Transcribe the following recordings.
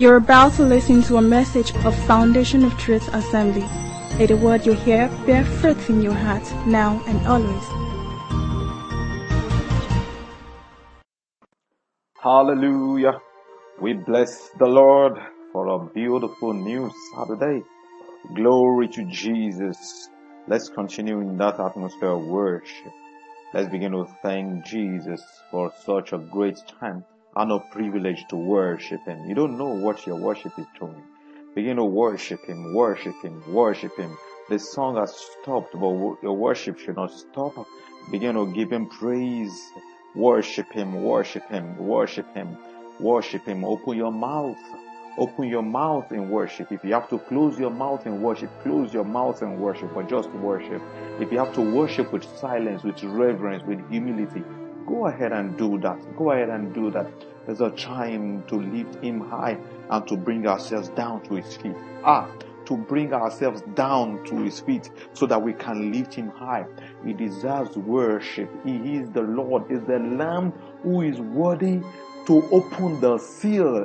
You're about to listen to a message of Foundation of Truth Assembly. May the word you hear bear fruit in your heart, now and always. Hallelujah. We bless the Lord for a beautiful new Saturday. Glory to Jesus. Let's continue in that atmosphere of worship. Let's begin to thank Jesus for such a great time and a privilege to worship Him. You don't know what your worship is doing. Begin to worship Him, worship Him, worship Him. The song has stopped, but your worship should not stop. Begin to give Him praise. Worship Him, worship Him, worship Him, worship Him. Open your mouth. Open your mouth in worship. If you have to close your mouth in worship, close your mouth in worship, or just worship. If you have to worship with silence, with reverence, with humility, go ahead and do that. Go ahead and do that. There's a time to lift Him high and to bring ourselves down to His feet. To bring ourselves down to His feet so that we can lift Him high. He deserves worship. He is the Lord, is the Lamb who is worthy to open the seal.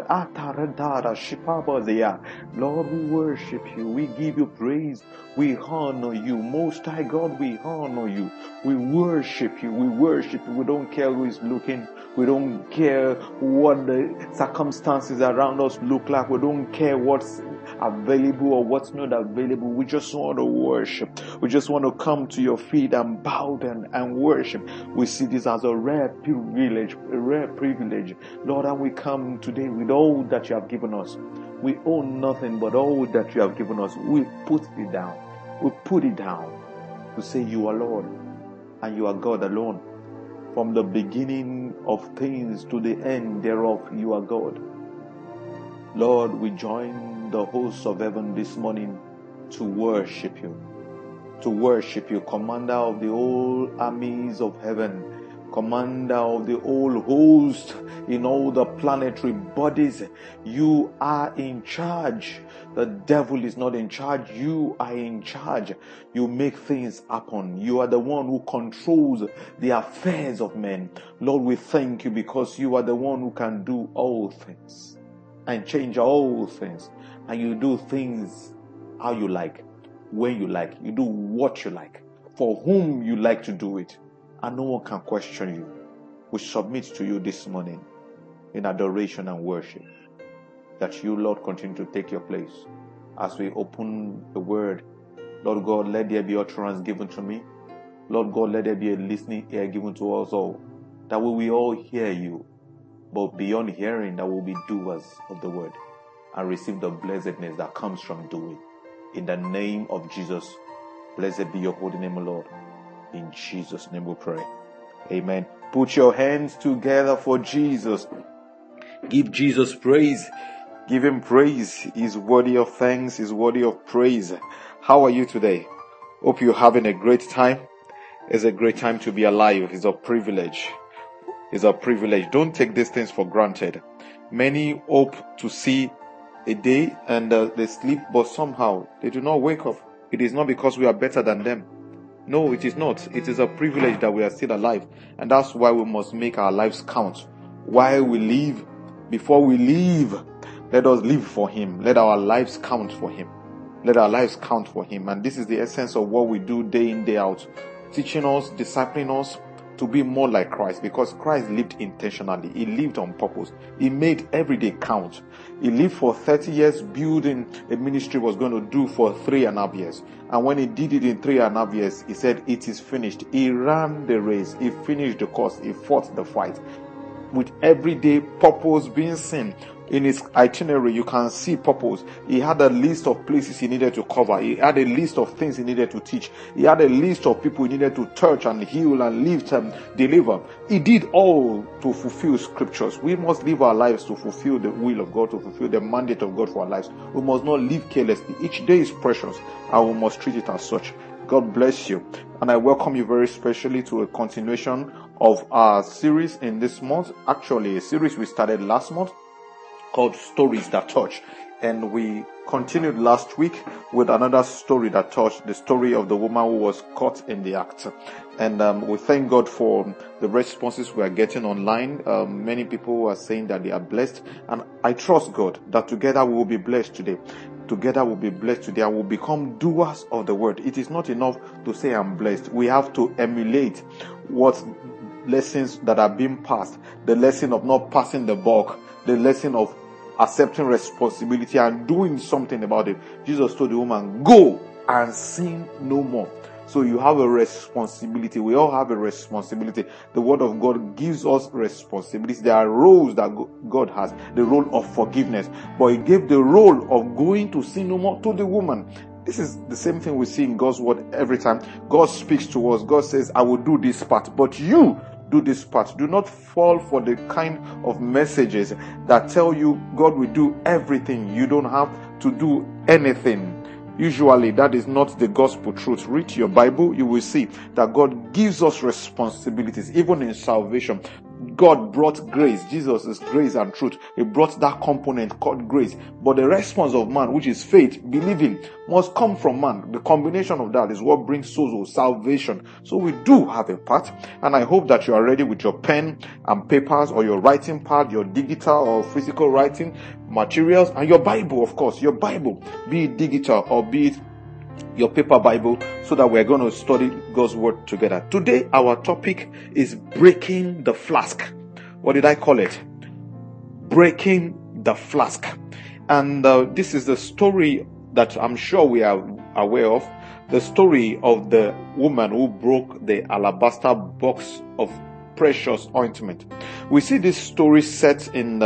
Lord, we worship You. We give You praise. We honor You. Most High God, we honor You. We worship You. We worship You. We don't care who is looking. We don't care what the circumstances around us look like. We don't care what's available or what's not available. We just want to worship. We just want to come to Your feet and bow down and worship. We see this as a rare privilege, Lord, and we come today with all that You have given us. We owe nothing but all that You have given us. We put it down. We put it down to say You are Lord and You are God alone. From the beginning of things to the end thereof, You are God. Lord, we join the hosts of heaven this morning to worship You. To worship You, Commander of the whole armies of heaven. Commander of the whole host in all the planetary bodies, You are in charge. The devil is not in charge. You are in charge. You make things happen. You are the one who controls the affairs of men. Lord, we thank You because You are the one who can do all things and change all things. And You do things how You like, when You like. You do what You like, for whom You like to do it. And no one can question You. We submit to You this morning in adoration and worship, that You, Lord, continue to take Your place. As we open the Word, Lord God, let there be utterance given to me. Lord God, let there be a listening ear given to us all, that we will all hear You, but beyond hearing, that we will be doers of the Word and receive the blessedness that comes from doing. In the name of Jesus, blessed be Your holy name, O Lord. In Jesus' name we pray. Amen. Put your hands together for Jesus. Give Jesus praise. Give Him praise. He's worthy of thanks. He's worthy of praise. How are you today? Hope you're having a great time. It's a great time to be alive. It's a privilege. It's a privilege. Don't take these things for granted. Many hope to see a day and they sleep, but somehow they do not wake up. It is not because we are better than them. No, it is not. It is a privilege that we are still alive. And that's why we must make our lives count. While we live, before we leave, let us live for Him. Let our lives count for Him. Let our lives count for Him. And this is the essence of what we do day in, day out. Teaching us, discipling us to be more like Christ. Because Christ lived intentionally. He lived on purpose. He made every day count. He lived for 30 years building a ministry was going to do for 3.5 years. And when He did it in 3.5 years, He said, it is finished. He ran the race. He finished the course. He fought the fight. With everyday purpose being seen. In His itinerary, you can see purpose. He had a list of places He needed to cover. He had a list of things He needed to teach. He had a list of people He needed to touch and heal and lift and deliver. He did all to fulfill Scriptures. We must live our lives to fulfill the will of God, to fulfill the mandate of God for our lives. We must not live carelessly. Each day is precious and we must treat it as such. God bless you. And I welcome you very specially to a continuation of our series in this month. Actually, a series we started last month, called Stories That Touch. And we continued last week with another story that touched the story of the woman who was caught in the act. And we thank God for the responses we are getting online. Many people are saying that they are blessed. And I trust God that together we will be blessed today. Together we'll be blessed today and we'll become doers of the word. It is not enough to say I'm blessed. We have to emulate what lessons that are being passed. The lesson of not passing the buck. The lesson of accepting responsibility and doing something about it. Jesus told the woman, go and sin no more. So you have a responsibility. We all have a responsibility. The word of God gives us responsibilities. There are roles that God has. The role of forgiveness. But he gave the role of going to sin no more to the woman. This is the same thing we see in God's word every time. God speaks to us. God says, I will do this part. But you do this part. Do not fall for the kind of messages that tell you God will do everything. You don't have to do anything. Usually, that is not the gospel truth. Read your Bible, you will see that God gives us responsibilities, even in salvation. God brought grace. Jesus is grace and truth. He brought that component called grace. But the response of man, which is faith, believing, must come from man. The combination of that is what brings sozo, salvation. So we do have a part. And I hope that you are ready with your pen and papers or your writing pad, your digital or physical writing materials, and your Bible, of course. Your Bible, be it digital or be it your paper Bible, so that we're going to study God's word together. Today, our topic is breaking the flask. What did I call it? Breaking the flask. And this is the story that I'm sure we are aware of. The story of the woman who broke the alabaster box of precious ointment. We see this story set in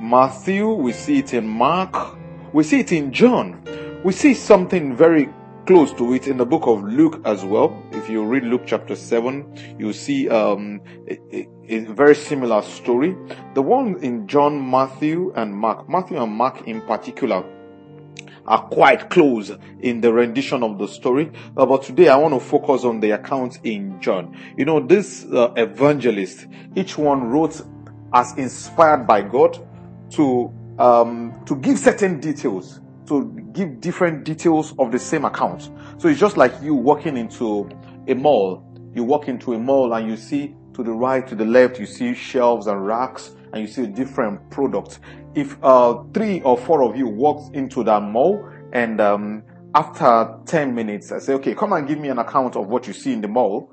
Matthew. We see it in Mark. We see it in John. We see something very close to it in the book of Luke as well. If you read Luke chapter 7, you see a very similar story. The one in John, Matthew, and Mark. Matthew and Mark in particular are quite close in the rendition of the story. But today I want to focus on the account in John. You know, this evangelist, each one wrote as inspired by God to give certain details. To give different details of the same account. So it's just like you walking into a mall. You walk into a mall and you see to the right, to the left, you see shelves and racks and you see different products. If three or four of you walked into that mall and after 10 minutes I say, okay, come and give me an account of what you see in the mall.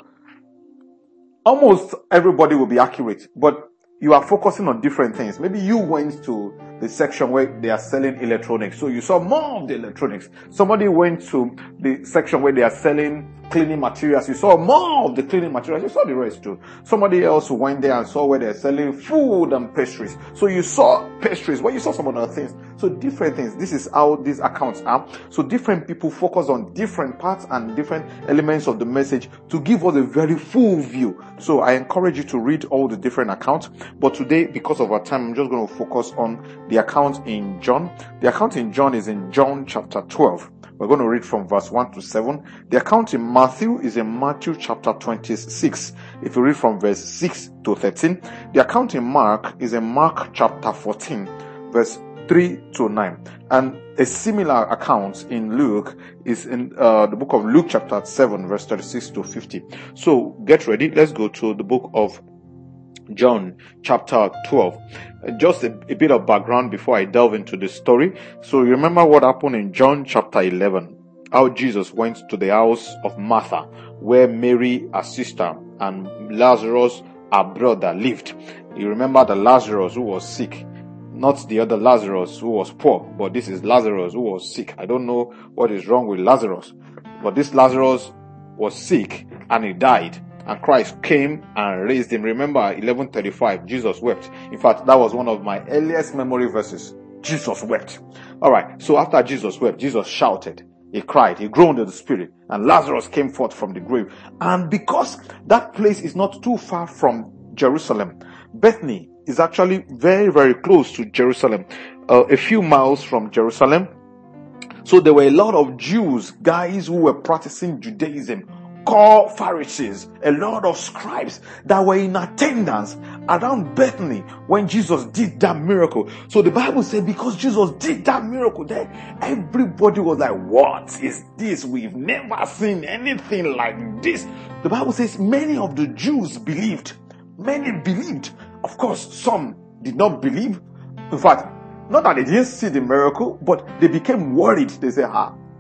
Almost everybody will be accurate, but you are focusing on different things. Maybe you went to the section where they are selling electronics. So you saw more of the electronics. Somebody went to the section where they are selling cleaning materials. You saw more of the cleaning materials. You saw the rest too. Somebody else went there and saw where they are selling food and pastries. So you saw pastries. Well, you saw some other things. So different things. This is how these accounts are. So different people focus on different parts and different elements of the message to give us a very full view. So I encourage you to read all the different accounts. But today, because of our time, I'm just going to focus on the account in John. The account in John is in John chapter 12. We're going to read from verse 1 to 7. The account in Matthew is in Matthew chapter 26. If you read from verse 6 to 13. The account in Mark is in Mark chapter 14, verse 3 to 9. And a similar account in Luke is in the book of Luke chapter 7, verse 36 to 50. So get ready. Let's go to the book of John chapter 12. Just a bit of background before I delve into the story. So remember what happened in John chapter 11. How Jesus went to the house of Martha, where Mary, her sister, and Lazarus, her brother, lived. You remember the Lazarus who was sick. Not the other Lazarus who was poor, but this is Lazarus who was sick. I don't know what is wrong with Lazarus, but this Lazarus was sick and he died. And Christ came and raised him. Remember, 11:35, Jesus wept. In fact, that was one of my earliest memory verses. Jesus wept. All right. So after Jesus wept, Jesus shouted. He cried. He groaned in the spirit. And Lazarus came forth from the grave. And because that place is not too far from Jerusalem, Bethany is actually very, very close to Jerusalem. A few miles from Jerusalem. So there were a lot of Jews, guys who were practicing Judaism call Pharisees, a lot of scribes that were in attendance around Bethany when Jesus did that miracle. So the Bible said because Jesus did that miracle, then everybody was like, what is this? We've never seen anything like this. The Bible says many of the Jews believed. Many believed. Of course, some did not believe. In fact, not that they didn't see the miracle, but they became worried. They said,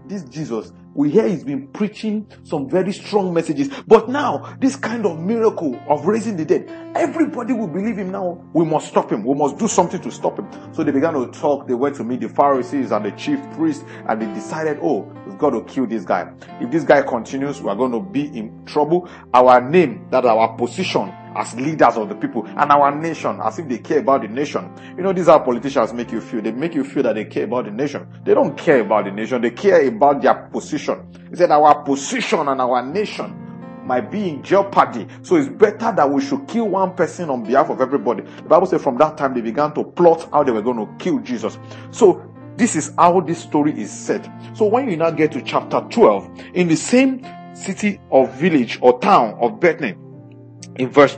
this Jesus, we hear he's been preaching some very strong messages. But now, this kind of miracle of raising the dead, everybody will believe him now. We must stop him. We must do something to stop him. So they began to talk. They went to meet the Pharisees and the chief priests, and they decided, we've got to kill this guy. If this guy continues, we are going to be in trouble. Our name, that our position, as leaders of the people and our nation, as if they care about the nation. You know, these are politicians make you feel. They make you feel that they care about the nation. They don't care about the nation. They care about their position. He said our position and our nation might be in jeopardy. So it's better that we should kill one person on behalf of everybody. The Bible says from that time they began to plot how they were going to kill Jesus. So this is how this story is set. So when you now get to chapter 12, in the same city or village or town of Bethany, in verse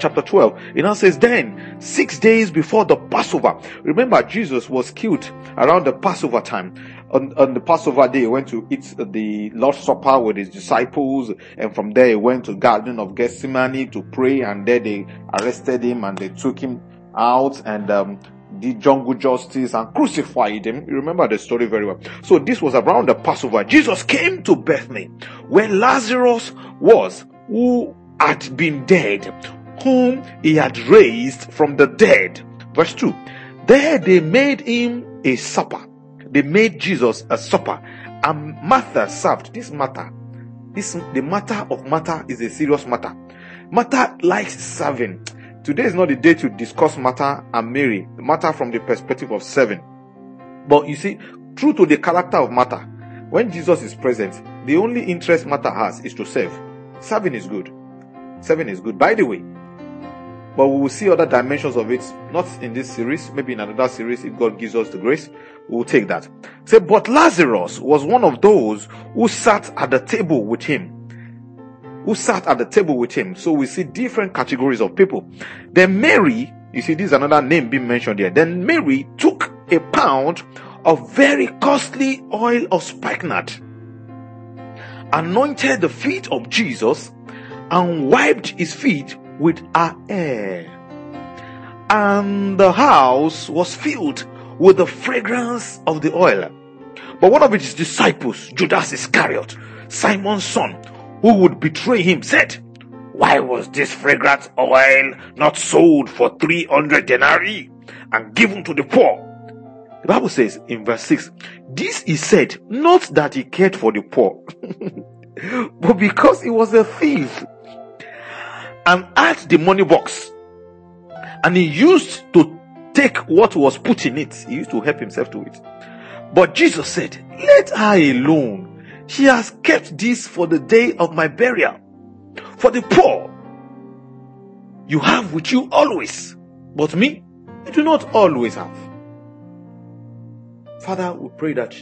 chapter 12, it now says, then 6 days before the Passover. Remember, Jesus was killed around the Passover time. On the Passover day, he went to eat the Lord's Supper with his disciples, and from there he went to Garden of Gethsemane to pray, and there they arrested him and they took him out and did jungle justice and crucified him. You remember the story very well. So this was around the Passover. Jesus came to Bethany where Lazarus was, who had been dead, whom he had raised from the dead. Verse 2. There they made him a supper. They made Jesus a supper. And Martha served. This matter, the matter of Martha is a serious matter. Martha likes serving. Today is not the day to discuss Martha and Mary. Martha from the perspective of serving. But you see, true to the character of Martha, when Jesus is present, the only interest Martha has is to serve. Serving is good. Serving is good, by the way. But we will see other dimensions of it, not in this series, maybe in another series, if God gives us the grace, we will take that. Say, but Lazarus was one of those who sat at the table with him. So we see different categories of people. Then Mary, you see, this is another name being mentioned here. Then Mary took a pound of very costly oil of spikenard, anointed the feet of Jesus, and wiped his feet with her hair. And the house was filled with the fragrance of the oil. But one of his disciples, Judas Iscariot, Simon's son, who would betray him, said, why was this fragrant oil not sold for 300 denarii and given to the poor? The Bible says in verse 6, this he said, not that he cared for the poor, but because he was a thief, and had the money box, and he used to take what was put in it. He used to help himself to it. But Jesus said, let her alone. She has kept this for the day of my burial. For the poor you have with you always, but me you do not always have. Father, we pray that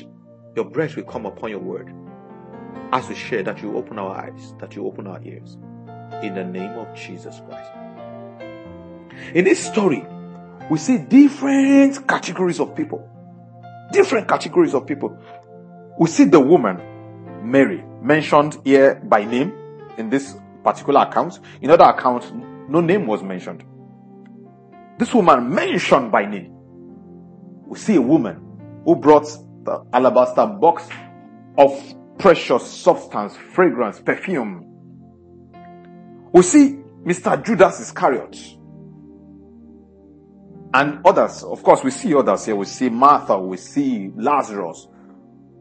your breath will come upon your word as we share, that you open our eyes, that you open our ears, in the name of Jesus Christ. In this story, we see different categories of people. We see the woman, Mary, mentioned here by name in this particular account. In other accounts, no name was mentioned. This woman mentioned by name. We see a woman who brought the alabaster box of precious substance, fragrance, perfume. We see Mr. Judas Iscariot and others. Of course, we see others here. We see Martha, we see Lazarus,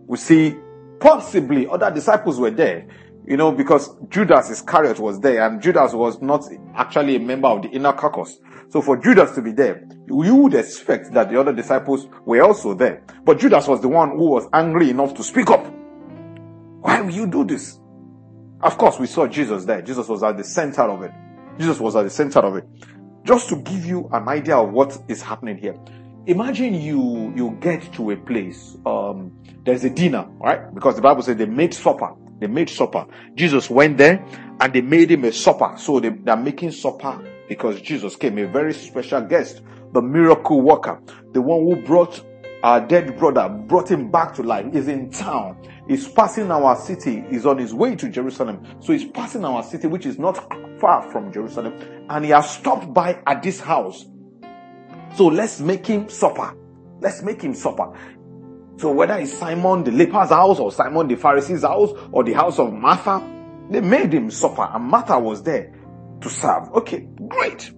we see possibly other disciples were there, you know, because Judas Iscariot was there, and Judas was not actually a member of the inner caucus. So for Judas to be there, you would expect that the other disciples were also there. But Judas was the one who was angry enough to speak up. Why will you do this? Of course, we saw Jesus there. Jesus was at the center of it. Just to give you an idea of what is happening here. Imagine you get to a place. There's a dinner, right? Because the Bible says they made supper. They made supper. Jesus went there and they made him a supper. So they're making supper because Jesus came, a very special guest, the miracle worker, the one who brought our dead brother, brought him back to life, is in town. He's passing our city. He's on his way to Jerusalem. So he's passing our city, which is not far from Jerusalem. And he has stopped by at this house. So let's make him supper. Let's make him supper. So whether it's Simon the leper's house or Simon the Pharisee's house or the house of Martha, they made him supper. And Martha was there to serve. Okay, great.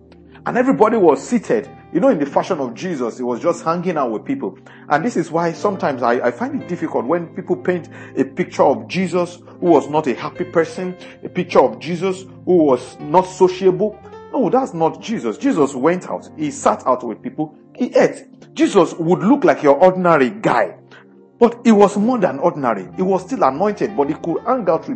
And everybody was seated. You know, in the fashion of Jesus, he was just hanging out with people. And this is why sometimes I find it difficult when people paint a picture of Jesus who was not a happy person, a picture of Jesus who was not sociable. No, that's not Jesus. Jesus went out. He sat out with people. He ate. Jesus would look like your ordinary guy. But he was more than ordinary. He was still anointed, but he could hang out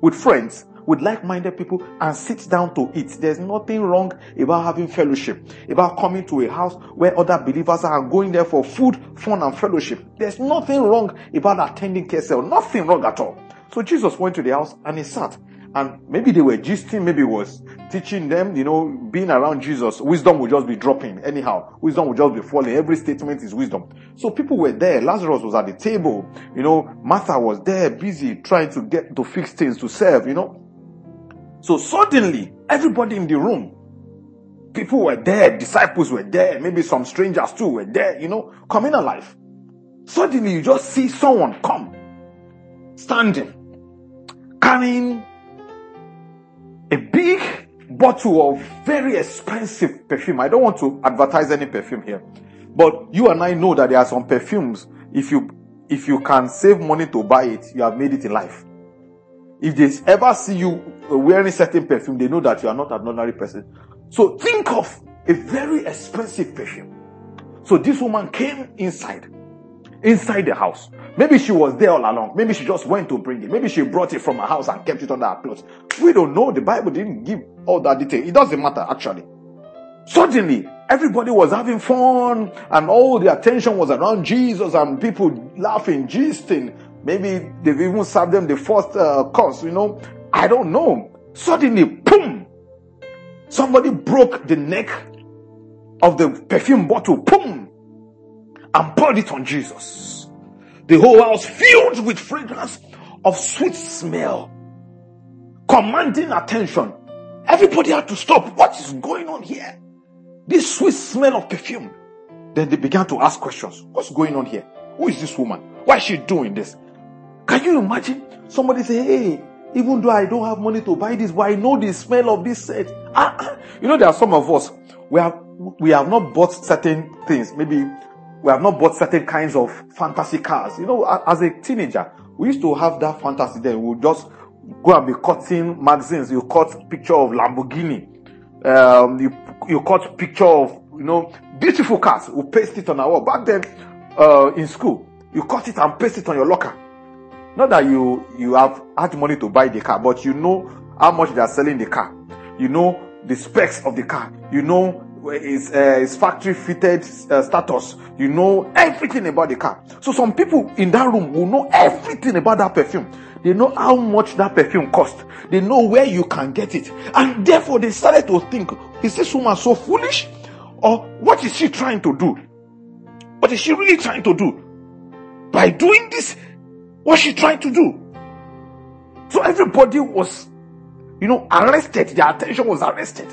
with friends, with like-minded people, and sit down to eat. There's nothing wrong about having fellowship, about coming to a house where other believers are and going there for food, fun, and fellowship. There's nothing wrong about attending care cell. Nothing wrong at all. So Jesus went to the house and he sat. And maybe they were gisting, maybe he was teaching them, you know, being around Jesus. Wisdom will just be dropping anyhow. Wisdom will just be falling. Every statement is wisdom. So people were there. Lazarus was at the table. You know, Martha was there, busy trying to get to fix things, to serve, you know. So suddenly, everybody in the room, people were there, disciples were there, maybe some strangers too were there, you know, coming alive. Suddenly, you just see someone come, standing, carrying a big bottle of very expensive perfume. I don't want to advertise any perfume here, but you and I know that there are some perfumes, if you can save money to buy it, you have made it in life. If they ever see you wearing certain perfume, they know that you are not an ordinary person. So think of a very expensive perfume. So this woman came inside the house. Maybe she was there all along. Maybe she just went to bring it. Maybe she brought it from her house and kept it under her clothes. We don't know. The Bible didn't give all that detail. It doesn't matter, actually. Suddenly, everybody was having fun and all the attention was around Jesus and people laughing, gisting. Maybe they've even served them the first course, you know. I don't know. Suddenly, boom! Somebody broke the neck of the perfume bottle, boom! And poured it on Jesus. The whole house filled with fragrance of sweet smell, commanding attention. Everybody had to stop. What is going on here? This sweet smell of perfume. Then they began to ask questions. What's going on here? Who is this woman? Why is she doing this? Can you imagine somebody say, hey, even though I don't have money to buy this, but I know the smell of this set. You know, there are some of us, we have not bought certain things. Maybe we have not bought certain kinds of fantasy cars. You know, as a teenager, we used to have that fantasy there. We would just go and be cutting magazines. You cut picture of Lamborghini. You cut picture of, you know, beautiful cars. We paste it on our wall. Back then, in school, you cut it and paste it on your locker. Not that you have had money to buy the car, but you know how much they are selling the car. You know the specs of the car. You know its factory fitted status. You know everything about the car. So some people in that room will know everything about that perfume. They know how much that perfume cost. They know where you can get it. And therefore they started to think, is this woman so foolish? Or what is she trying to do? What is she really trying to do? By doing this, what's she trying to do? So everybody was, you know, arrested. Their attention was arrested.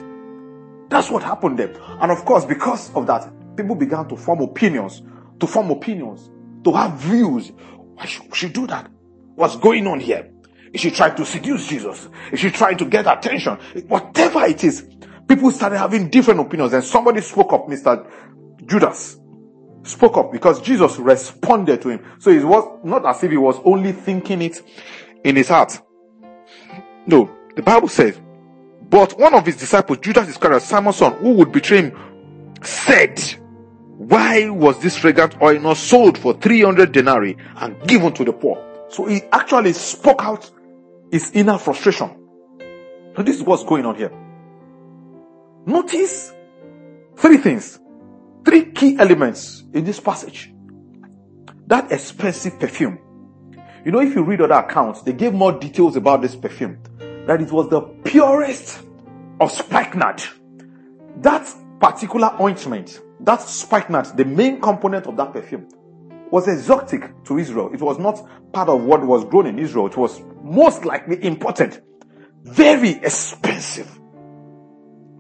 That's what happened there. And of course, because of that, people began to form opinions, to have views. Why should she do that? What's going on here? Is she trying to seduce Jesus? Is she trying to get attention? Whatever it is, people started having different opinions. And somebody spoke up, Mr. Judas. Spoke up because Jesus responded to him. So it was not as if he was only thinking it in his heart. No, the Bible says, but one of his disciples, Judas Iscariot, Simon's son, who would betray him, said, why was this fragrant oil not sold for 300 denarii and given to the poor? So he actually spoke out his inner frustration. So this is what's going on here. Notice three things. Three key elements in this passage. That expensive perfume. You know, if you read other accounts, they gave more details about this perfume, that it was the purest of spikenard. That particular ointment, that spikenard, the main component of that perfume, was exotic to Israel. It was not part of what was grown in Israel. It was most likely imported. Very expensive.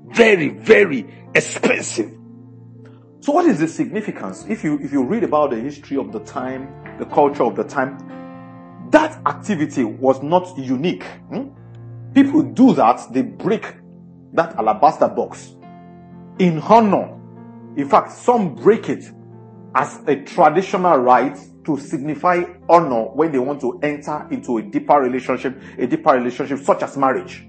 Very, very expensive. So what is the significance? If you read about the history of the time, the culture of the time, that activity was not unique. People do that, they break that alabaster box in honor. In fact, some break it as a traditional rite to signify honor when they want to enter into a deeper relationship such as marriage.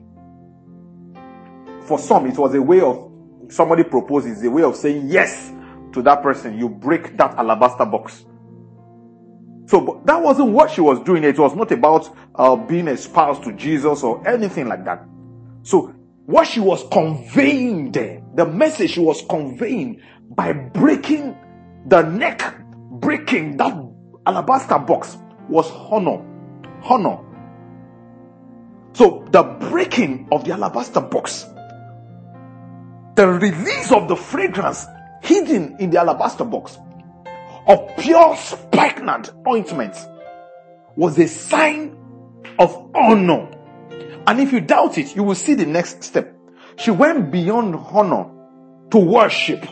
For some, it was a way of, somebody proposes, a way of saying yes to that person. You break that alabaster box. So but that wasn't what she was doing. It was not about being a spouse to Jesus or anything like that. So what she was conveying there, the message she was conveying by breaking the neck, breaking that alabaster box, was honor. Honor. So the breaking of the alabaster box, the release of the fragrance hidden in the alabaster box of pure spikenard ointment, was a sign of honor. And if you doubt it, you will see the next step. She went beyond honor to worship.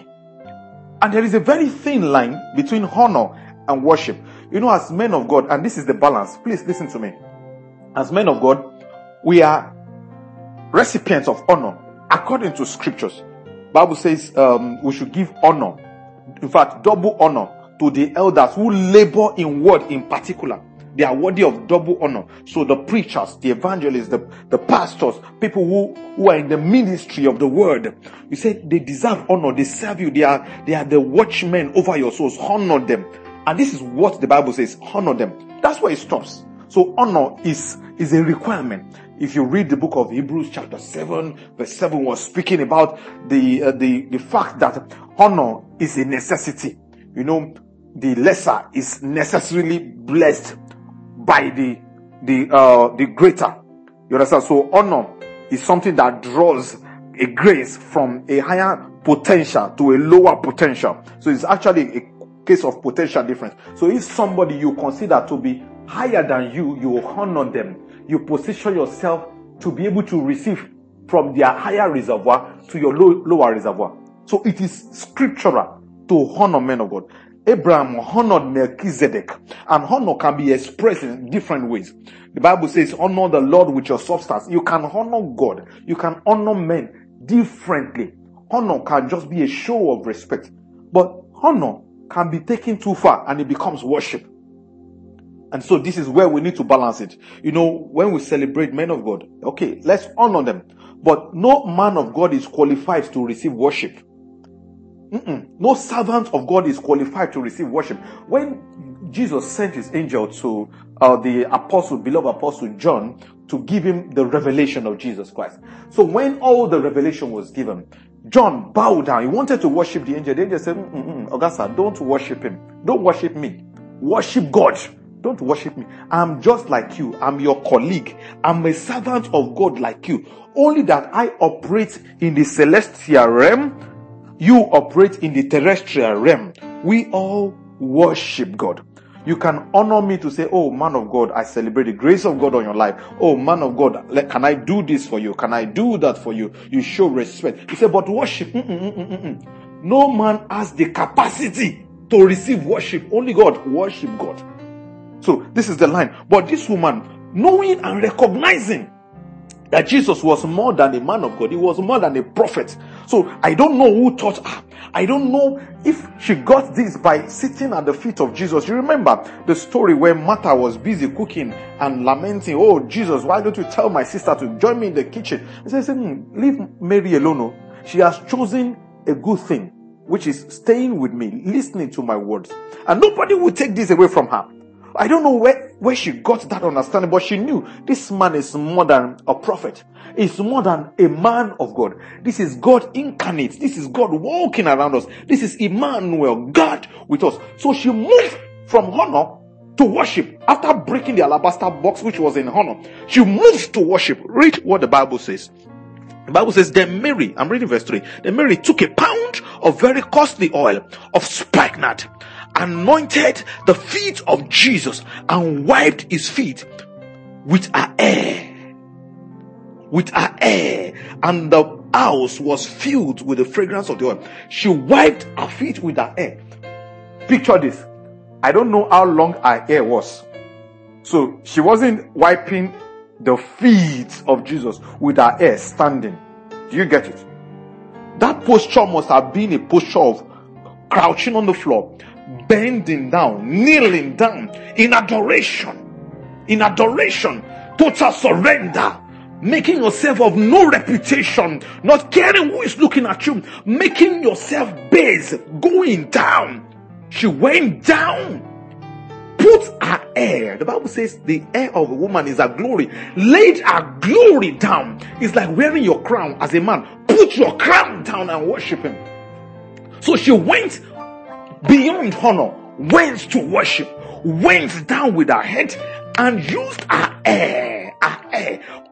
And there is a very thin line between honor and worship. You know, as men of God, and this is the balance, please listen to me. As men of God, we are recipients of honor according to scriptures. Bible says we should give honor, in fact double honor, to the elders who labor in word in particular. They are worthy of double honor. So the preachers, the evangelists, the pastors, people who are in the ministry of the word, you say they deserve honor, they serve you, they are the watchmen over your souls. Honor them. And this is what the Bible says, honor them. That's where it stops. So honor is a requirement. If you read the book of Hebrews chapter 7, verse 7 was speaking about the fact that honor is a necessity. You know, the lesser is necessarily blessed by the greater. You understand? So honor is something that draws a grace from a higher potential to a lower potential. So it's actually a case of potential difference. So if somebody you consider to be higher than you, you honor them. You position yourself to be able to receive from their higher reservoir to your lower reservoir. So it is scriptural to honor men of God. Abraham honored Melchizedek, and honor can be expressed in different ways. The Bible says, honor the Lord with your substance. You can honor God. You can honor men differently. Honor can just be a show of respect. But honor can be taken too far and it becomes worship. And so this is where we need to balance it. You know, when we celebrate men of God, okay, let's honor them. But no man of God is qualified to receive worship. No servant of God is qualified to receive worship. When Jesus sent his angel to the apostle, beloved apostle John, to give him the revelation of Jesus Christ. So when all the revelation was given, John bowed down. He wanted to worship the angel. The angel said, Augusta, don't worship him. Don't worship me. Worship God. Don't worship me. I'm just like you. I'm your colleague. I'm a servant of God like you. Only that I operate in the celestial realm. You operate in the terrestrial realm. We all worship God. You can honor me to say, oh, man of God, I celebrate the grace of God on your life. Oh, man of God, can I do this for you? Can I do that for you? You show respect. You say, but worship. No man has the capacity to receive worship. Only God. Worship God. So this is the line. But this woman, knowing and recognizing that Jesus was more than a man of God, he was more than a prophet. So I don't know who taught her. I don't know if she got this by sitting at the feet of Jesus. You remember the story where Martha was busy cooking and lamenting, oh Jesus, why don't you tell my sister to join me in the kitchen? He said, leave Mary alone. She has chosen a good thing, which is staying with me, listening to my words. And nobody will take this away from her. I don't know where she got that understanding, but she knew this man is more than a prophet. He's more than a man of God. This is God incarnate. This is God walking around us. This is Emmanuel, God with us. So she moved from honor to worship. After breaking the alabaster box, which was in honor, she moved to worship. Read what the Bible says. The Bible says, then Mary, I'm reading verse 3, then Mary took a pound of very costly oil of spikenard, anointed the feet of Jesus, and wiped his feet with her hair, and the house was filled with the fragrance of the oil. She wiped her feet with her hair. Picture this. I don't know how long her hair was. So she wasn't wiping the feet of Jesus with her hair standing. Do you get it? That posture must have been a posture of crouching on the floor, bending down, kneeling down in adoration, total surrender, making yourself of no reputation, not caring who is looking at you, making yourself base, going down. She went down, put her hair. The Bible says the hair of a woman is her glory. Laid her glory down. It's like wearing your crown as a man. Put your crown down and worship him. So she went beyond honor, went to worship, went down with her head and used her hair,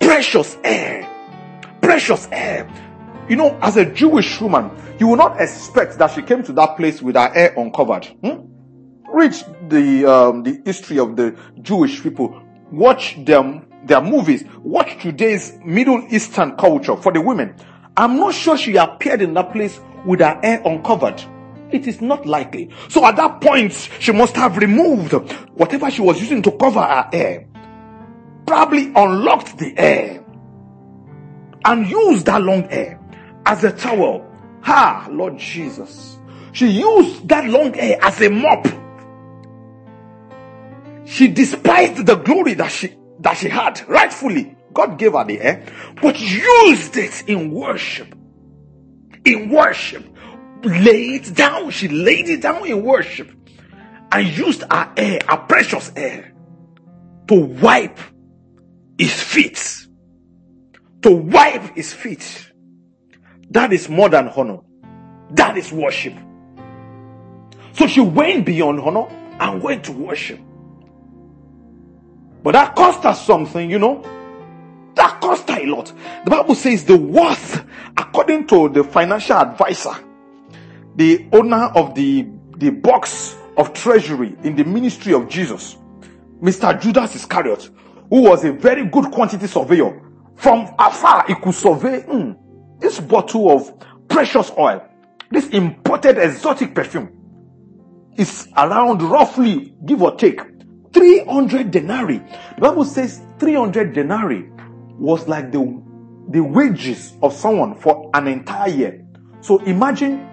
precious hair. You know, as a Jewish woman, you will not expect that she came to that place with her hair uncovered. Read the history of the Jewish people. Watch their movies. Watch today's Middle Eastern culture for the women. I'm not sure she appeared in that place with her hair uncovered. It is not likely. So at that point, she must have removed whatever she was using to cover her hair. Probably unlocked the hair and used that long hair as a towel. Ha, Lord Jesus. She used that long hair as a mop. She despised the glory that she had, rightfully. God gave her the hair, but used it in worship. In worship. Laid down. She laid it down in worship and used her hair, her precious hair, to wipe his feet. That is more than honor. That is worship. So she went beyond honor and went to worship. But that cost her something, you know. That cost her a lot. The Bible says the worth, according to the financial advisor, the owner of the box of treasury in the ministry of Jesus, Mr. Judas Iscariot, who was a very good quantity surveyor. From afar, he could survey this bottle of precious oil. This imported exotic perfume is around roughly, give or take, 300 denarii. The Bible says 300 denarii was like the wages of someone for an entire year. So imagine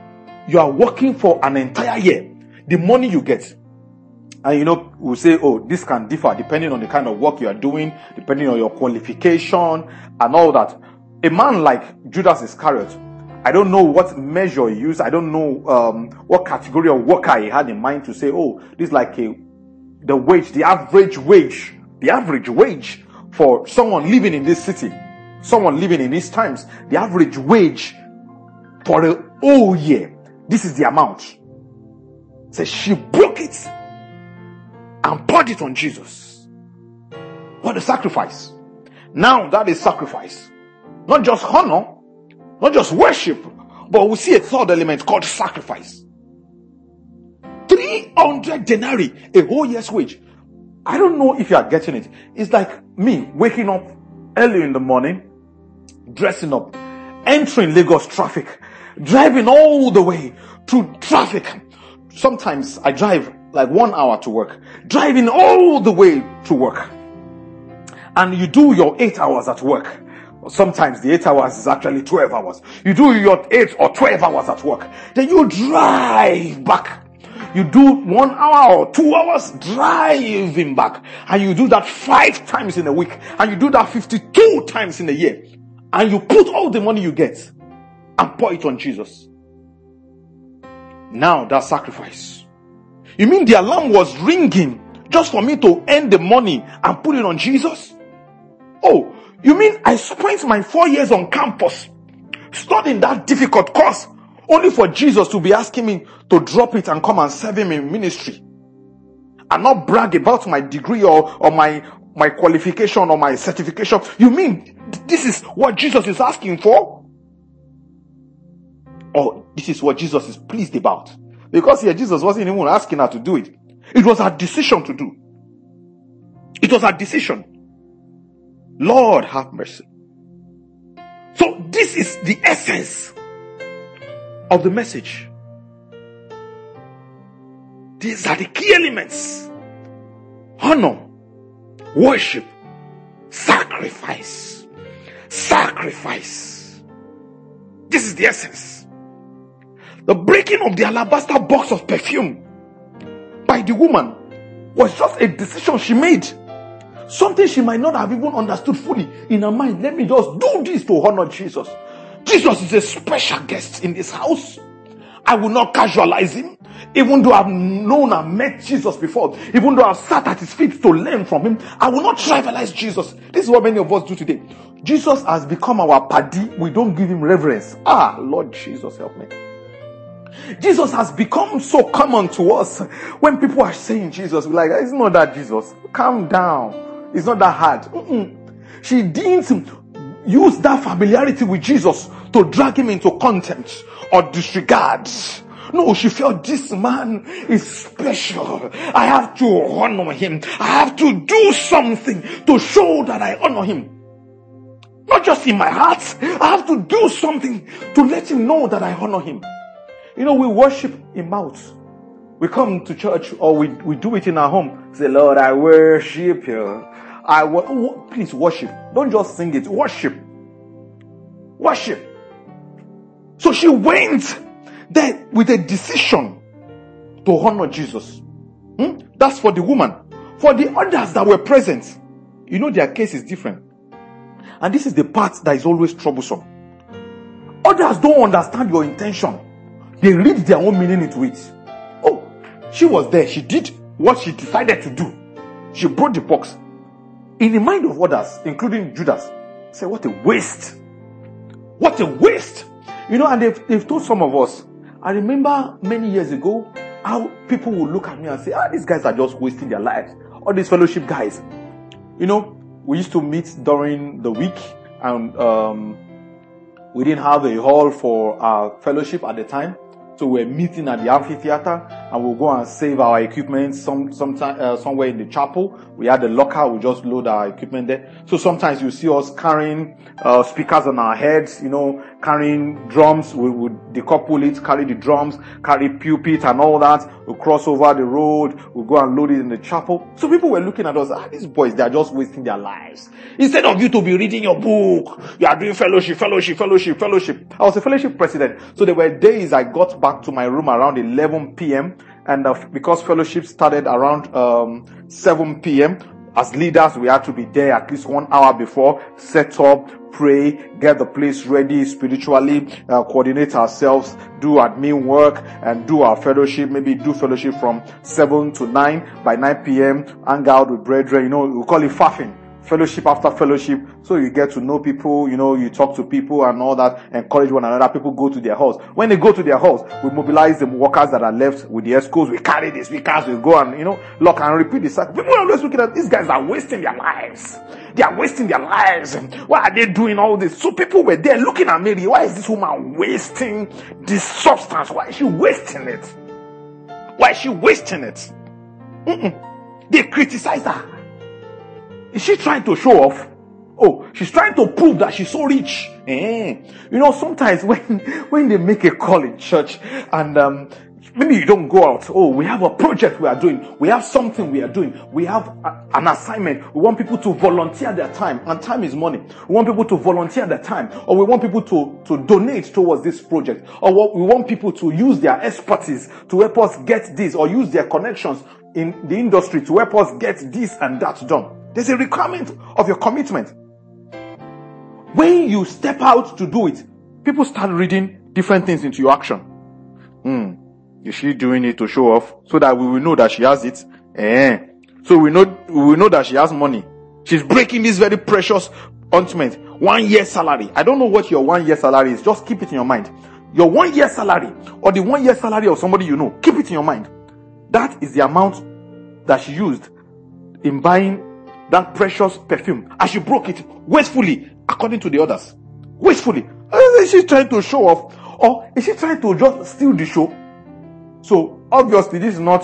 you are working for an entire year. The money you get. And you know, we'll say, oh, this can differ depending on the kind of work you are doing, depending on your qualification and all that. A man like Judas Iscariot, I don't know what measure he used. I don't know what category of worker he had in mind to say, oh, this is like the average wage for someone living in this city, someone living in these times, the average wage for a whole year. This is the amount. So she broke it and poured it on Jesus. What a sacrifice. Now that is sacrifice. Not just honor, not just worship, but we see a third element called sacrifice. 300 denarii, a whole year's wage. I don't know if you are getting it. It's like me waking up early in the morning, dressing up, entering Lagos traffic, driving all the way through traffic. Sometimes I drive like 1 hour to work, driving all the way to work. And you do your 8 hours at work. Sometimes the 8 hours is actually 12 hours. You do your 8 or 12 hours at work. Then you drive back. You do 1 hour or 2 hours driving back. And you do that 5 times in a week. And you do that 52 times in a year. And you put all the money you get and pour it on Jesus. Now that sacrifice. You mean the alarm was ringing just for me to earn the money and put it on Jesus? Oh, you mean I spent my 4 years on campus studying that difficult course only for Jesus to be asking me to drop it and come and serve him in ministry? and not brag about my degree or my qualification or my certification. You mean this is what Jesus is asking for? Or this is what Jesus is pleased about? Because here Jesus wasn't even asking her to do it. It was her decision to do. It was her decision. Lord, have mercy. So this is the essence of the message. These are the key elements. Honor, worship, sacrifice. Sacrifice. This is the essence. The breaking of the alabaster box of perfume by the woman was just a decision she made. Something she might not have even understood fully in her mind. Let me just do this to honor Jesus. Jesus is a special guest in this house. I will not casualize him. Even though I've known and met Jesus before, even though I've sat at his feet to learn from him, I will not trivialize Jesus. This is what many of us do today. Jesus has become our paddy. We don't give him reverence. Ah, Lord Jesus, help me. Jesus has become so common to us. When people are saying Jesus, we're like, it's not that Jesus. Calm down. It's not that hard. She didn't use that familiarity with Jesus to drag him into contempt or disregard. No, she felt this man is special. I have to honor him. I have to do something to show that I honor him. Not just in my heart. I have to do something to let him know that I honor him. You know, we worship in mouth. We come to church or we do it in our home. Say, Lord, I worship you. Please worship. Don't just sing it. Worship. Worship. So she went there with a decision to honor Jesus. That's for the woman. For the others that were present, you know, their case is different. And this is the part that is always troublesome. Others don't understand your intention. They read their own meaning into it. Oh, she was there. She did what she decided to do. She brought the box. In the mind of others, including Judas, say, what a waste. What a waste. You know, and they've told some of us, I remember many years ago, how people would look at me and say, these guys are just wasting their lives. All these fellowship guys. You know, we used to meet during the week and we didn't have a hall for our fellowship at the time. So we're meeting at the amphitheater and we'll go and save our equipment somewhere in the chapel. We had a locker, we just load our equipment there. So sometimes you see us carrying speakers on our heads, you know, carrying drums. We would decouple it, carry the drums, carry pulpit and all that. We'll cross over the road, we'll go and load it in the chapel. So people were looking at us, these boys, they are just wasting their lives. Instead of you to be reading your book, you are doing fellowship. I was a fellowship president. So there were days I got back to my room around 11 p.m. and because fellowship started around 7 p.m. as leaders we had to be there at least 1 hour before, set up, pray, get the place ready spiritually, coordinate ourselves, do admin work and do our fellowship, maybe do fellowship from 7 to 9, by 9 p.m. hang out with brethren, you know, we call it faffing. Fellowship after fellowship, so you get to know people, you know, you talk to people and all that, encourage one another. People go to their house. When they go to their house, we mobilize the workers that are left with the escorts. We carry the speakers, we go and, you know, lock and repeat the cycle. People are always looking at these guys are wasting their lives. They are wasting their lives. Why are they doing all this? So people were there looking at Mary. Why is this woman wasting this substance? Why is she wasting it? They criticize her. Is she trying to show off? Oh, she's trying to prove that she's so rich. You know, sometimes when they make a call in church and maybe you don't go out. Oh, we have a project we are doing. We have something we are doing. We have an assignment. We want people to volunteer their time. And time is money. We want people to volunteer their time. Or we want people to donate towards this project. Or we want people to use their expertise to help us get this. Or use their connections in the industry to help us get this and that done. There's a requirement of your commitment. When you step out to do it, people start reading different things into your action. Is she doing it to show off so that we will know that she has it? So we know that she has money. She's breaking this very precious ointment. 1 year salary. I don't know what your 1 year salary is. Just keep it in your mind. Your 1 year salary or the 1 year salary of somebody you know. Keep it in your mind. That is the amount that she used in buying that precious perfume, and she broke it wastefully, according to the others. Wastefully. Is she trying to show off? Or is she trying to just steal the show? So, obviously, this is not,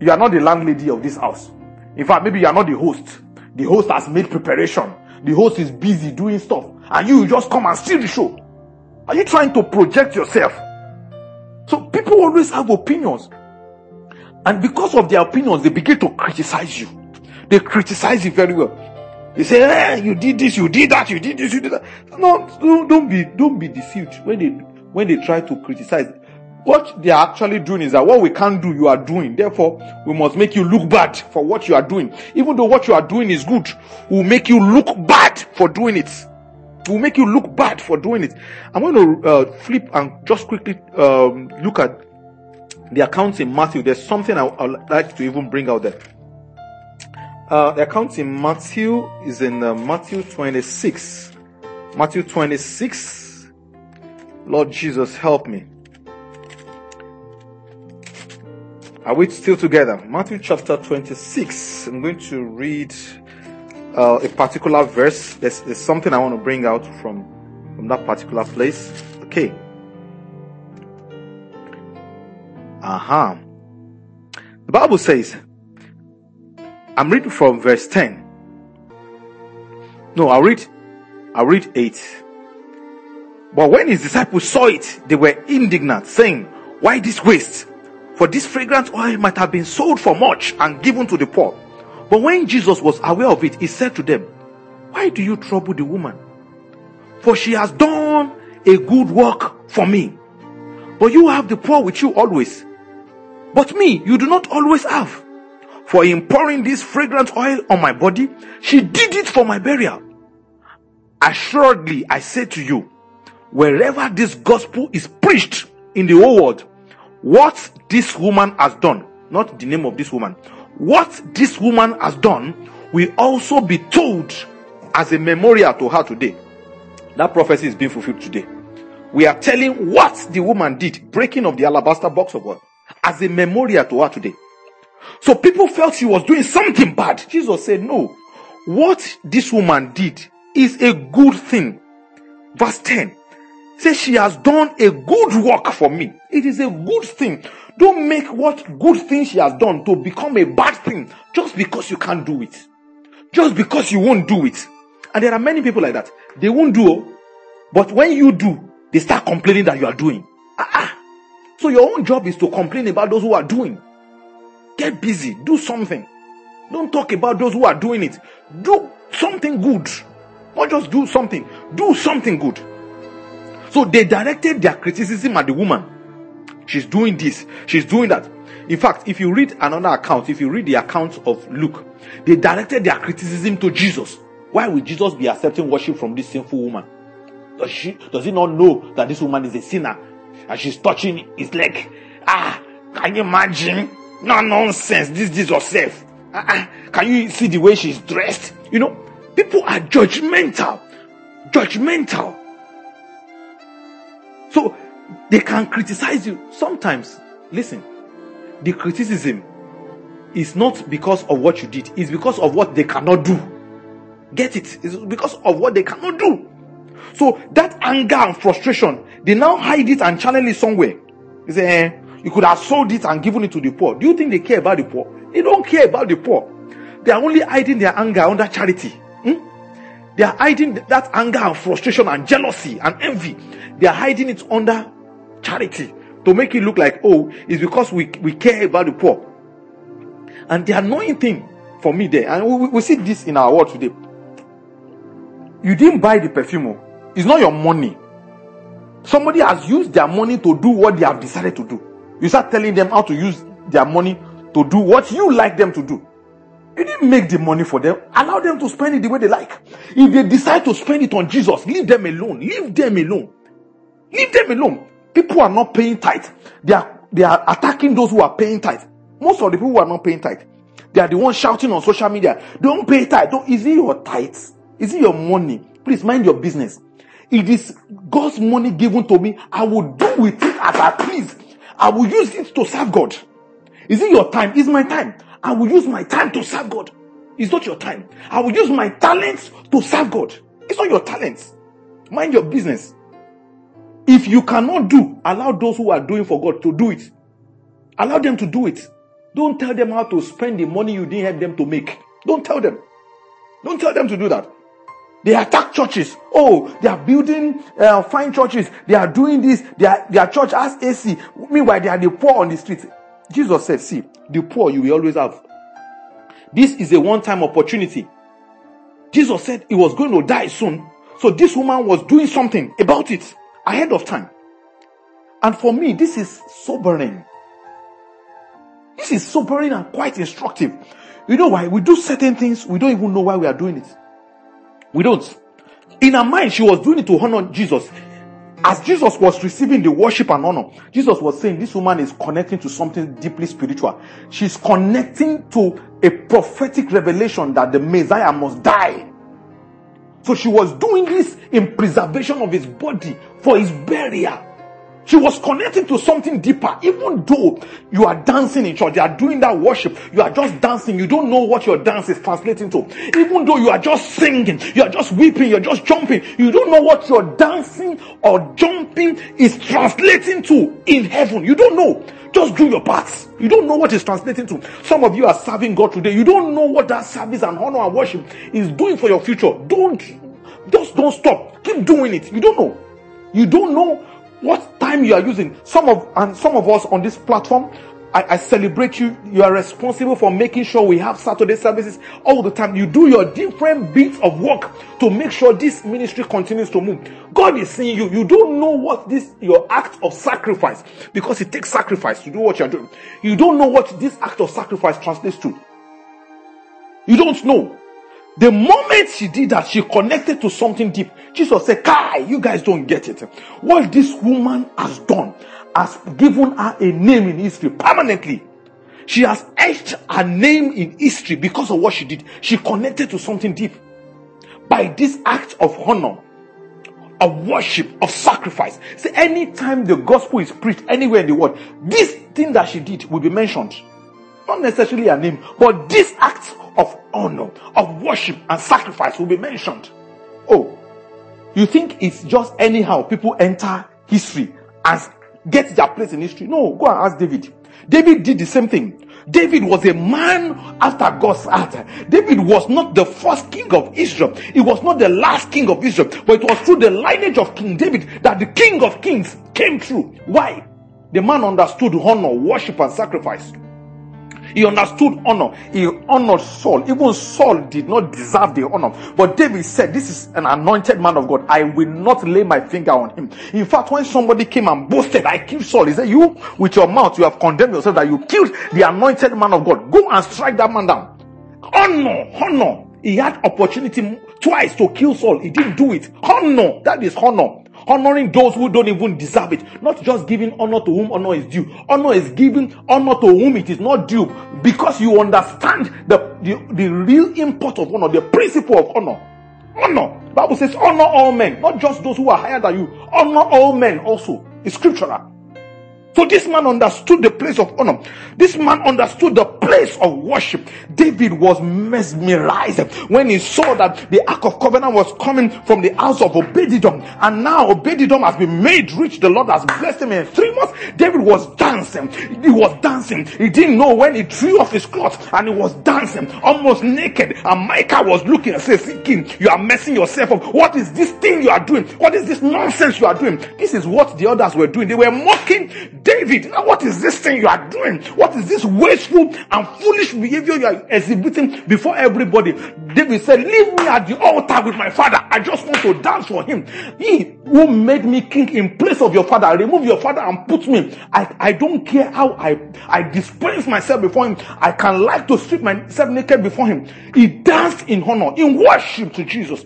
you are not the landlady of this house. In fact, maybe you are not the host. The host has made preparation. The host is busy doing stuff. And you just come and steal the show. Are you trying to project yourself? So people always have opinions. And because of their opinions, they begin to criticize you. They criticize you very well. They say, hey, you did this, you did that, you did this, you did that. No, don't be deceived when they try to criticize. What they are actually doing is that what we can't do, you are doing. Therefore, we must make you look bad for what you are doing. Even though what you are doing is good, we'll make you look bad for doing it. We'll make you look bad for doing it. I'm going to flip and just quickly look at the accounts in Matthew. There's something I'd like to even bring out there. The account in Matthew is in Matthew 26. Matthew 26. Lord Jesus, help me. Are we still together? Matthew chapter 26. I'm going to read a particular verse. There's something I want to bring out from that particular place. Okay. Aha. Uh-huh. The Bible says, I'm reading from verse 10. No, I'll read 8. But when his disciples saw it, they were indignant, saying, why this waste? For this fragrant oil might have been sold for much and given to the poor. But when Jesus was aware of it, he said to them, why do you trouble the woman? For she has done a good work for me. But you have the poor with you always. But me, you do not always have. For in pouring this fragrant oil on my body, she did it for my burial. Assuredly, I say to you, wherever this gospel is preached in the whole world, what this woman has done, not the name of this woman, what this woman has done will also be told as a memorial to her today. That prophecy is being fulfilled today. We are telling what the woman did, breaking of the alabaster box of oil, as a memorial to her today. So people felt she was doing something bad. Jesus said, no, what this woman did is a good thing. Verse 10. Say she has done a good work for me. It is a good thing. Don't make what good thing she has done to become a bad thing just because you can't do it. Just because you won't do it. And there are many people like that. They won't do, but when you do, they start complaining that you are doing. So your own job is to complain about those who are doing. Get busy. Do something. Don't talk about those who are doing it. Do something good. Not just do something. Do something good. So they directed their criticism at the woman. She's doing this. She's doing that. In fact, if you read another account, if you read the account of Luke, they directed their criticism to Jesus. Why would Jesus be accepting worship from this sinful woman? Does he not know that this woman is a sinner? And she's touching his leg. Can you imagine? No nonsense. This is yourself. Can you see the way she's dressed? You know, people are judgmental. Judgmental. So, they can criticize you. Sometimes, listen, the criticism is not because of what you did. It's because of what they cannot do. Get it? It's because of what they cannot do. So, that anger and frustration, they now hide it and channel it somewhere. They say, you could have sold it and given it to the poor. Do you think they care about the poor? They don't care about the poor. They are only hiding their anger under charity. They are hiding that anger and frustration and jealousy and envy. They are hiding it under charity to make it look like, oh, it's because we care about the poor. And the annoying thing for me there, and we see this in our world today. You didn't buy the perfume. It's not your money. Somebody has used their money to do what they have decided to do. You start telling them how to use their money to do what you like them to do. You didn't make the money for them. Allow them to spend it the way they like. If they decide to spend it on Jesus, leave them alone. Leave them alone. Leave them alone. People are not paying tithe. They are attacking those who are paying tithe. Most of the people who are not paying tithe, they are the ones shouting on social media, don't pay tithe. Is it your tithe? Is it your money? Please mind your business. It is God's money given to me. I will do with it as I please. I will use it to serve God. Is it your time? It's my time. I will use my time to serve God. It's not your time. I will use my talents to serve God. It's not your talents. Mind your business. If you cannot do, allow those who are doing for God to do it. Allow them to do it. Don't tell them how to spend the money you didn't help them to make. Don't tell them. Don't tell them to do that. They attack churches. Oh, they are building fine churches. They are doing this. Their church has AC. Meanwhile, they are the poor on the street. Jesus said, see, the poor you will always have. This is a one-time opportunity. Jesus said he was going to die soon. So this woman was doing something about it ahead of time. And for me, this is sobering. This is sobering and quite instructive. You know why? We do certain things, we don't even know why we are doing it. We don't. In her mind, she was doing it to honor Jesus. As Jesus was receiving the worship and honor, Jesus was saying, this woman is connecting to something deeply spiritual. She's connecting to a prophetic revelation that the Messiah must die. So she was doing this in preservation of his body for his burial. She was connecting to something deeper. Even though you are dancing in church, you are doing that worship, you are just dancing, you don't know what your dance is translating to. Even though you are just singing, you are just weeping, you are just jumping, you don't know what your dancing or jumping is translating to in heaven. You don't know. Just do your parts. You don't know what it's translating to. Some of you are serving God today. You don't know what that service and honor and worship is doing for your future. Don't stop. Keep doing it. You don't know. You don't know what time you are using. Some of us on this platform, I celebrate you. You are responsible for making sure we have Saturday services all the time. You do your different bits of work to make sure this ministry continues to move. God is seeing you. You don't know what this, your act of sacrifice, because it takes sacrifice to do what you are doing. You don't know what this act of sacrifice translates to. You don't know. The moment she did that, she connected to something deep. Jesus said, Kai, you guys don't get it. What this woman has done has given her a name in history permanently. She has etched her name in history because of what she did. She connected to something deep. By this act of honor, of worship, of sacrifice. See, anytime the gospel is preached anywhere in the world, this thing that she did will be mentioned. Not necessarily her name, but this act of honor, of worship and sacrifice will be mentioned. Oh, you think it's just anyhow people enter history and get their place in history? No, go and ask David. David did the same thing. David was a man after God's heart. David was not the first king of Israel. He was not the last king of Israel. But it was through the lineage of King David that the King of Kings came through. Why? The man understood honor, worship and sacrifice. He understood honor. He honored Saul. Even Saul did not deserve the honor. But David said, this is an anointed man of God. I will not lay my finger on him. In fact, when somebody came and boasted, I killed Saul. He said, you, with your mouth, you have condemned yourself that you killed the anointed man of God. Go and strike that man down. Honor, honor. He had opportunity twice to kill Saul. He didn't do it. Honor. That is honor. Honoring those who don't even deserve it. Not just giving honor to whom honor is due. Honor is giving honor to whom it is not due. Because you understand the real import of honor, the principle of honor. Honor. Bible says honor all men. Not just those who are higher than you. Honor all men also. It's scriptural. So this man understood the place of honor. This man understood the place of worship. David was mesmerized when he saw that the Ark of Covenant was coming from the house of Obed-Edom. And now Obed-Edom has been made rich. The Lord has blessed him in 3 months. David was dancing. He was dancing. He didn't know when he threw off his cloth and he was dancing, almost naked. And Micah was looking and said, King, you are messing yourself up. What is this thing you are doing? What is this nonsense you are doing? This is what the others were doing. They were mocking David. Now what is this thing you are doing? What is this wasteful and foolish behavior you are exhibiting before everybody? David said, leave me at the altar with my father. I just want to dance for him. He who made me king in place of your father, remove your father and put me. I don't care how I dispense myself before him. I can like to strip myself naked before him. He danced in honor, in worship to Jesus,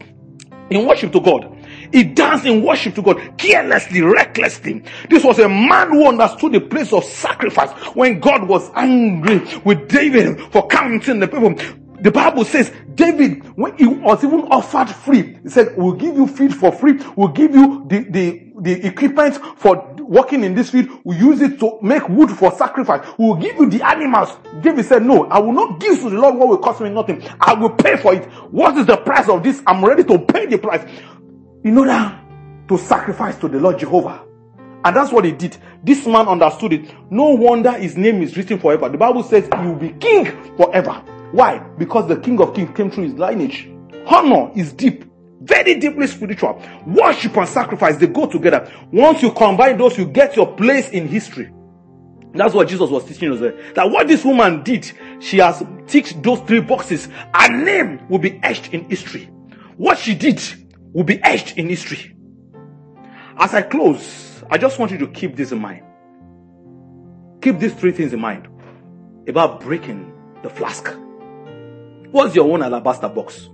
in worship to God. He danced in worship to God, carelessly, recklessly. This was a man who understood the place of sacrifice. When God was angry with David for counting the people, the Bible says David, when he was even offered free, he said, we'll give you field for free. We'll give you the equipment for working in this field. We'll use it to make wood for sacrifice. We'll give you the animals. David said, no, I will not give to the Lord what will cost me nothing. I will pay for it. What is the price of this? I'm ready to pay the price in order to sacrifice to the Lord Jehovah. And that's what he did. This man understood it. No wonder his name is written forever. The Bible says he will be king forever. Why? Because the King of Kings came through his lineage. Honor is deep, very deeply spiritual. Worship and sacrifice, they go together. Once you combine those, you get your place in history. That's what Jesus was teaching us there. That what this woman did, she has ticked those three boxes. Her name will be etched in history. What she did will be etched in history. As I close, I just want you to keep this in mind. Keep these three things in mind about breaking the flask. What's your own alabaster box?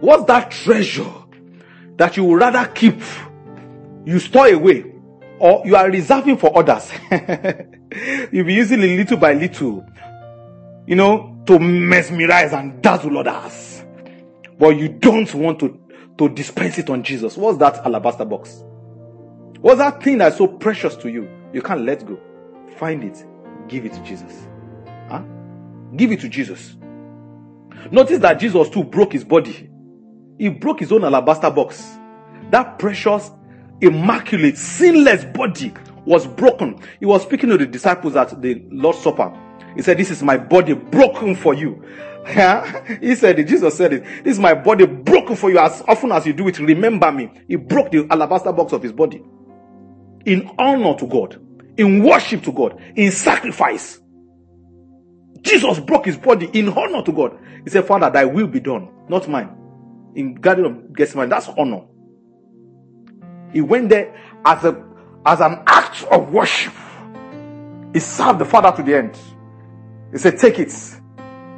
What's that treasure that you would rather keep, you store away, or you are reserving for others? You'll be using it little by little, to mesmerize and dazzle others. But you don't want to dispense it on Jesus. What's that alabaster box? What's that thing that's so precious to you? You can't let go. Find it. Give it to Jesus. Huh? Give it to Jesus. Notice that Jesus too broke his body. He broke his own alabaster box. That precious, immaculate, sinless body was broken. He was speaking to the disciples at the Lord's Supper. He said, this is my body broken for you. He said it. Jesus said it. This is my body broken for you. As often as you do it, remember me. He broke the alabaster box of his body. In honor to God, in worship to God, in sacrifice. Jesus broke his body in honor to God. He said, Father, thy will be done, not mine. In Garden of Gethsemane, that's honor. He went there as an act of worship. He served the Father to the end. He said, take it.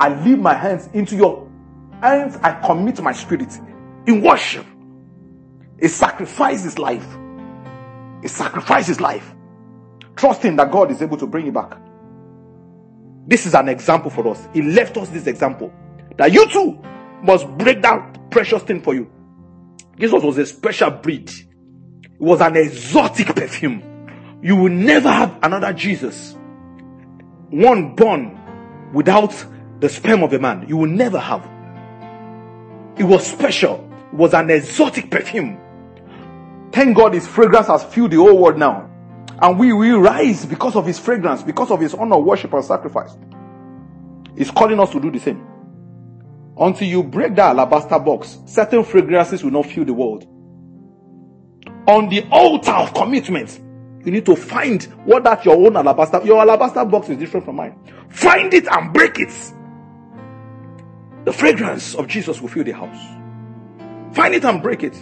I leave my hands into your hands. I commit my spirit in worship. He sacrificed his life. He sacrificed his life, trusting that God is able to bring it back. This is an example for us. He left us this example that you too must break that precious thing for you. Jesus was a special breed. It was an exotic perfume. You will never have another Jesus, one born without the sperm of a man. You will never have. It was special. It was an exotic perfume. Thank God his fragrance has filled the whole world now. And we will rise because of his fragrance, because of his honor, worship, and sacrifice. He's calling us to do the same. Until you break that alabaster box, certain fragrances will not fill the world. On the altar of commitment, you need to find what that your own alabaster. Your alabaster box is different from mine. Find it and break it. The fragrance of Jesus will fill the house. Find it and break it.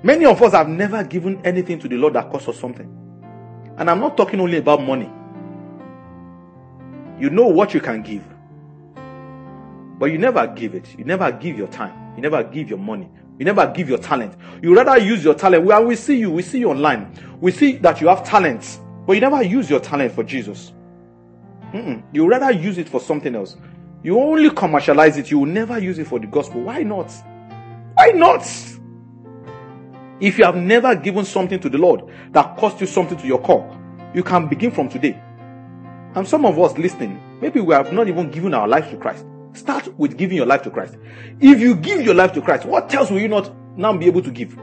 Many of us have never given anything to the Lord that cost us something. And I'm not talking only about money. You know what you can give. But you never give it. You never give your time. You never give your money. You never give your talent. You rather use your talent. Well, we see you online. We see that you have talents. But you never use your talent for Jesus. You rather use it for something else. You only commercialize it. You will never use it for the gospel. Why not? Why not? If you have never given something to the Lord that cost you something to your core, you can begin from today. And some of us listening, maybe we have not even given our life to Christ. Start with giving your life to Christ. If you give your life to Christ, what else will you not now be able to give?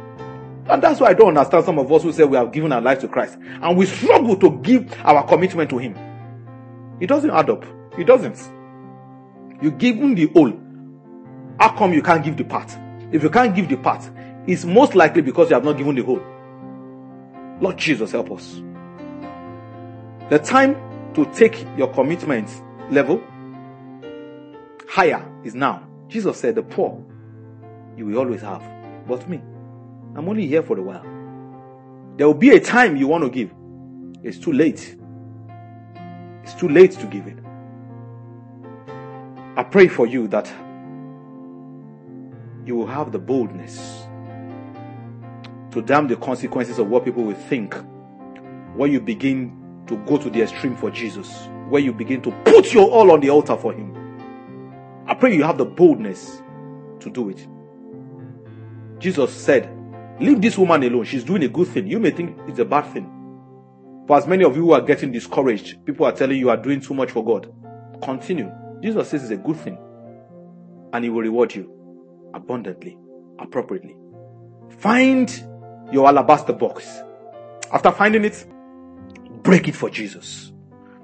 And that's why I don't understand some of us who say we have given our life to Christ and we struggle to give our commitment to Him. It doesn't add up. It doesn't. You give Him the whole. How come you can't give the part? If you can't give the part, it's most likely because you have not given the whole. Lord Jesus, help us. The time to take your commitment level higher is now. Jesus said, the poor you will always have. But me, I'm only here for a while. There will be a time you want to give. It's too late. It's too late to give it. I pray for you that you will have the boldness to damn the consequences of what people will think when you begin to go to the extreme for Jesus, when you begin to put your all on the altar for Him. I I pray you have the boldness to do it. Jesus said, leave this woman alone. She's doing a good thing. You may think it's a bad thing. For as many of you who are getting discouraged, people are telling you are doing too much for God. Continue. Jesus says it's a good thing. And he will reward you abundantly, appropriately. Find your alabaster box. After finding it, break it for Jesus.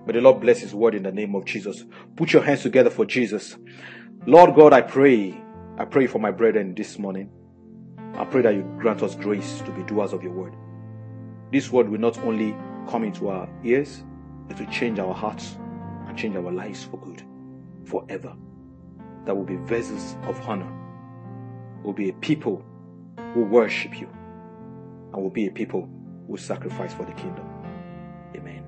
May the Lord bless his word in the name of Jesus. Put your hands together for Jesus. Lord God, I pray for my brethren this morning. I pray that you grant us grace to be doers of your word. This word will not only come into our ears, it will change our hearts and change our lives for good, forever. That will be vessels of honor. We'll be a people who worship you, and we'll be a people who sacrifice for the kingdom. Amen.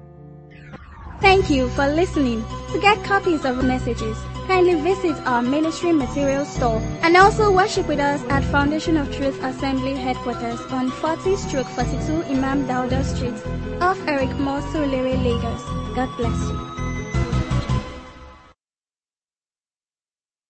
Thank you for listening. To get copies of messages, kindly visit our ministry material store and also worship with us at Foundation of Truth Assembly Headquarters on 40/42 Imam Dawda Street, off Eric Moore, Solere, Lagos. God bless you.